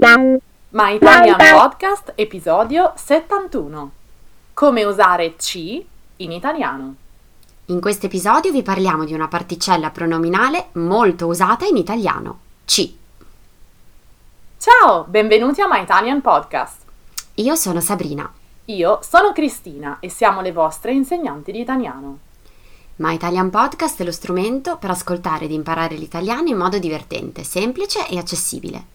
My Italian Podcast, episodio 71. Come usare ci in italiano. In questo episodio vi parliamo di una particella pronominale molto usata in italiano, ci. Ciao, benvenuti a My Italian Podcast. Io sono Sabrina. Io sono Cristina e siamo le vostre insegnanti di italiano. My Italian Podcast è lo strumento per ascoltare ed imparare l'italiano in modo divertente, semplice e accessibile.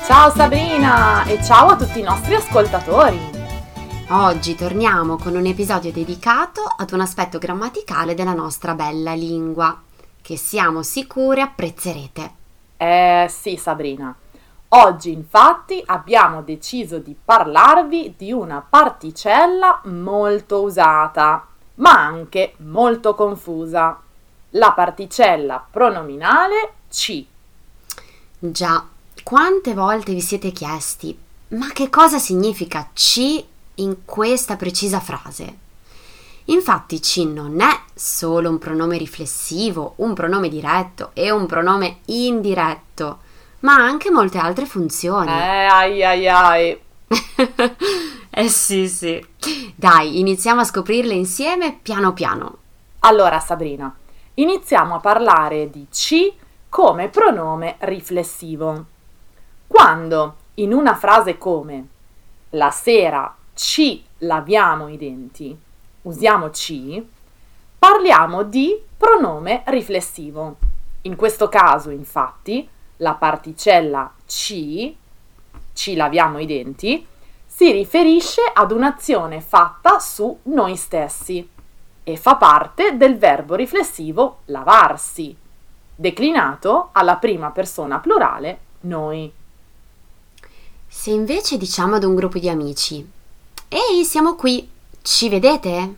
Ciao Sabrina e ciao a tutti i nostri ascoltatori. Oggi torniamo con un episodio dedicato ad un aspetto grammaticale della nostra bella lingua, che siamo sicure apprezzerete. Sì Sabrina, oggi infatti abbiamo deciso di parlarvi di una particella molto usata, ma anche molto confusa, la particella pronominale ci. Già, quante volte vi siete chiesti, ma che cosa significa ci in questa precisa frase? Infatti ci non è solo un pronome riflessivo, un pronome diretto e un pronome indiretto, ma anche molte altre funzioni. Sì. Dai, iniziamo a scoprirle insieme piano piano. Allora Sabrina, iniziamo a parlare di ci come pronome riflessivo. Quando in una frase come la sera ci laviamo i denti, usiamo ci, parliamo di pronome riflessivo. In questo caso, infatti, la particella ci laviamo i denti, si riferisce ad un'azione fatta su noi stessi e fa parte del verbo riflessivo lavarsi, declinato alla prima persona plurale noi. Se invece diciamo ad un gruppo di amici: ehi, siamo qui, ci vedete?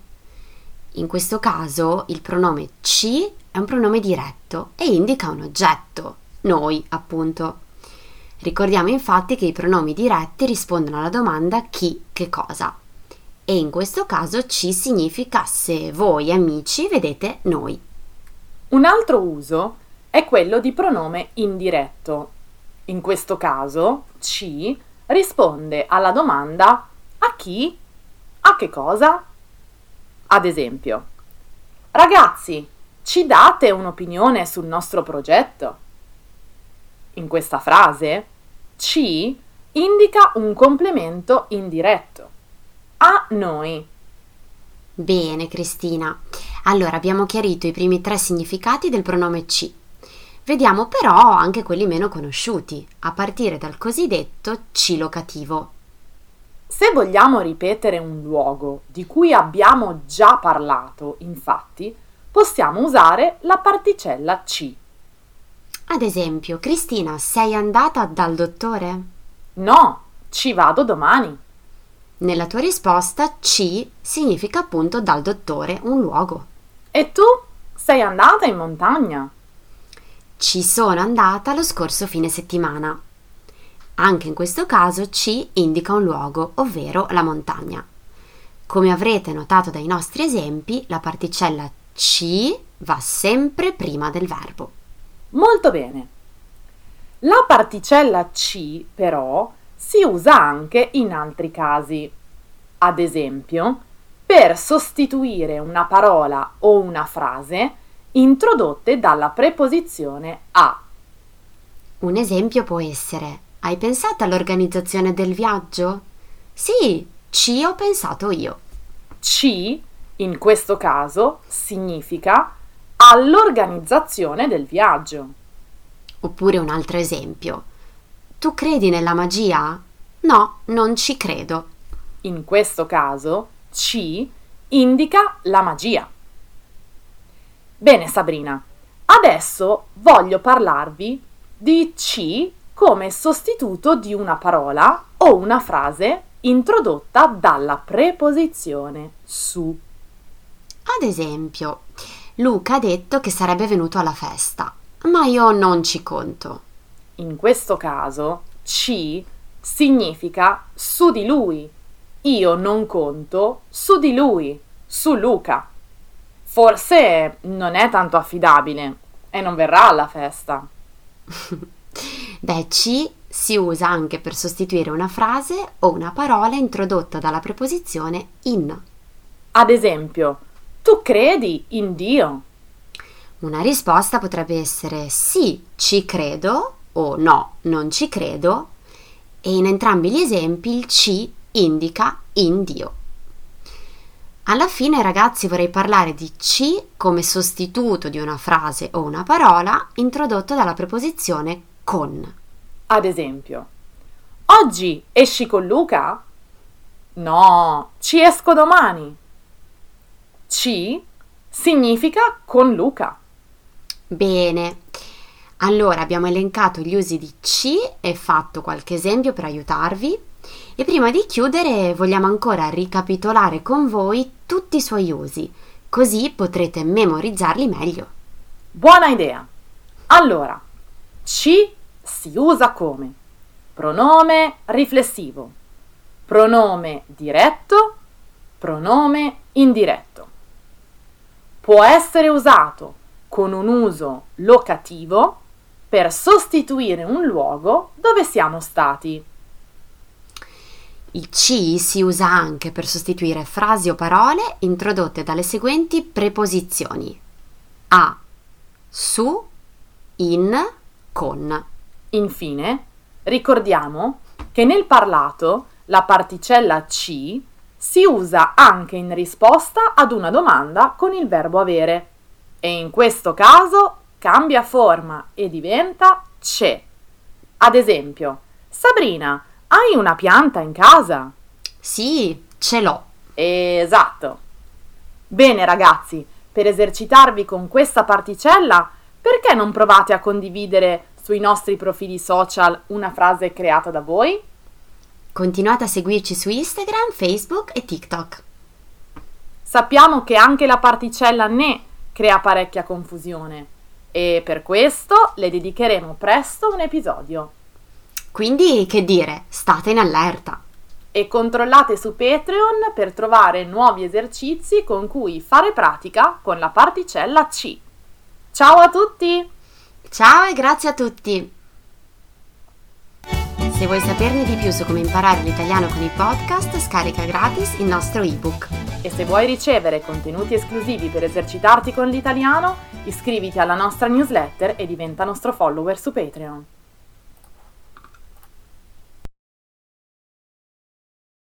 In questo caso il pronome ci è un pronome diretto e indica un oggetto, noi appunto. Ricordiamo infatti che i pronomi diretti rispondono alla domanda chi, che cosa, e in questo caso ci significa se voi amici vedete noi. Un altro uso è quello di pronome indiretto. In questo caso ci risponde alla domanda a chi, a che cosa. Ad esempio, ragazzi, ci date un'opinione sul nostro progetto? In questa frase ci indica un complemento indiretto, a noi. Bene Cristina, allora abbiamo chiarito i primi tre significati del pronome ci. Vediamo però anche quelli meno conosciuti, a partire dal cosiddetto ci locativo. Se vogliamo ripetere un luogo di cui abbiamo già parlato, infatti, possiamo usare la particella ci. Ad esempio, Cristina, sei andata dal dottore? No, ci vado domani. Nella tua risposta ci significa appunto dal dottore, un luogo. E tu sei andata in montagna? Ci sono andata lo scorso fine settimana. Anche in questo caso ci indica un luogo, ovvero la montagna. Come avrete notato dai nostri esempi, la particella ci va sempre prima del verbo. Molto bene. La particella ci, però, si usa anche in altri casi. Ad esempio, per sostituire una parola o una frase introdotte dalla preposizione a. Un esempio può essere: hai pensato all'organizzazione del viaggio? Sì, ci ho pensato io. Ci, in questo caso, significa all'organizzazione del viaggio. Oppure un altro esempio: tu credi nella magia? No, non ci credo. In questo caso ci indica la magia. Bene Sabrina, adesso voglio parlarvi di ci come sostituto di una parola o una frase introdotta dalla preposizione su. Ad esempio, Luca ha detto che sarebbe venuto alla festa, ma io non ci conto. In questo caso, ci significa su di lui. Io non conto su di lui, su Luca. Forse non è tanto affidabile e non verrà alla festa. Beh, ci si usa anche per sostituire una frase o una parola introdotta dalla preposizione in. Ad esempio, tu credi in Dio? Una risposta potrebbe essere sì, ci credo, o no, non ci credo, e in entrambi gli esempi il ci indica in Dio. Alla fine, ragazzi, vorrei parlare di ci come sostituto di una frase o una parola introdotto dalla preposizione con. Ad esempio, oggi esci con Luca? No, ci esco domani. Ci significa con Luca. Bene, allora abbiamo elencato gli usi di ci e fatto qualche esempio per aiutarvi. E prima di chiudere vogliamo ancora ricapitolare con voi tutti i suoi usi, così potrete memorizzarli meglio. Buona idea! Allora, ci si usa come pronome riflessivo, pronome diretto, pronome indiretto. Può essere usato con un uso locativo per sostituire un luogo dove siamo stati. Il ci si usa anche per sostituire frasi o parole introdotte dalle seguenti preposizioni: a, su, in, con. Infine, ricordiamo che nel parlato la particella ci si usa anche in risposta ad una domanda con il verbo avere e in questo caso cambia forma e diventa c'è. Ad esempio, Sabrina, hai una pianta in casa? Sì, ce l'ho. Esatto. Bene ragazzi, per esercitarvi con questa particella, perché non provate a condividere sui nostri profili social una frase creata da voi? Continuate a seguirci su Instagram, Facebook e TikTok. Sappiamo che anche la particella ne crea parecchia confusione e per questo le dedicheremo presto un episodio. Quindi, che dire, state in allerta! E controllate su Patreon per trovare nuovi esercizi con cui fare pratica con la particella C. Ciao a tutti! Ciao e grazie a tutti! Se vuoi saperne di più su come imparare l'italiano con i podcast, scarica gratis il nostro ebook. E se vuoi ricevere contenuti esclusivi per esercitarti con l'italiano, iscriviti alla nostra newsletter e diventa nostro follower su Patreon.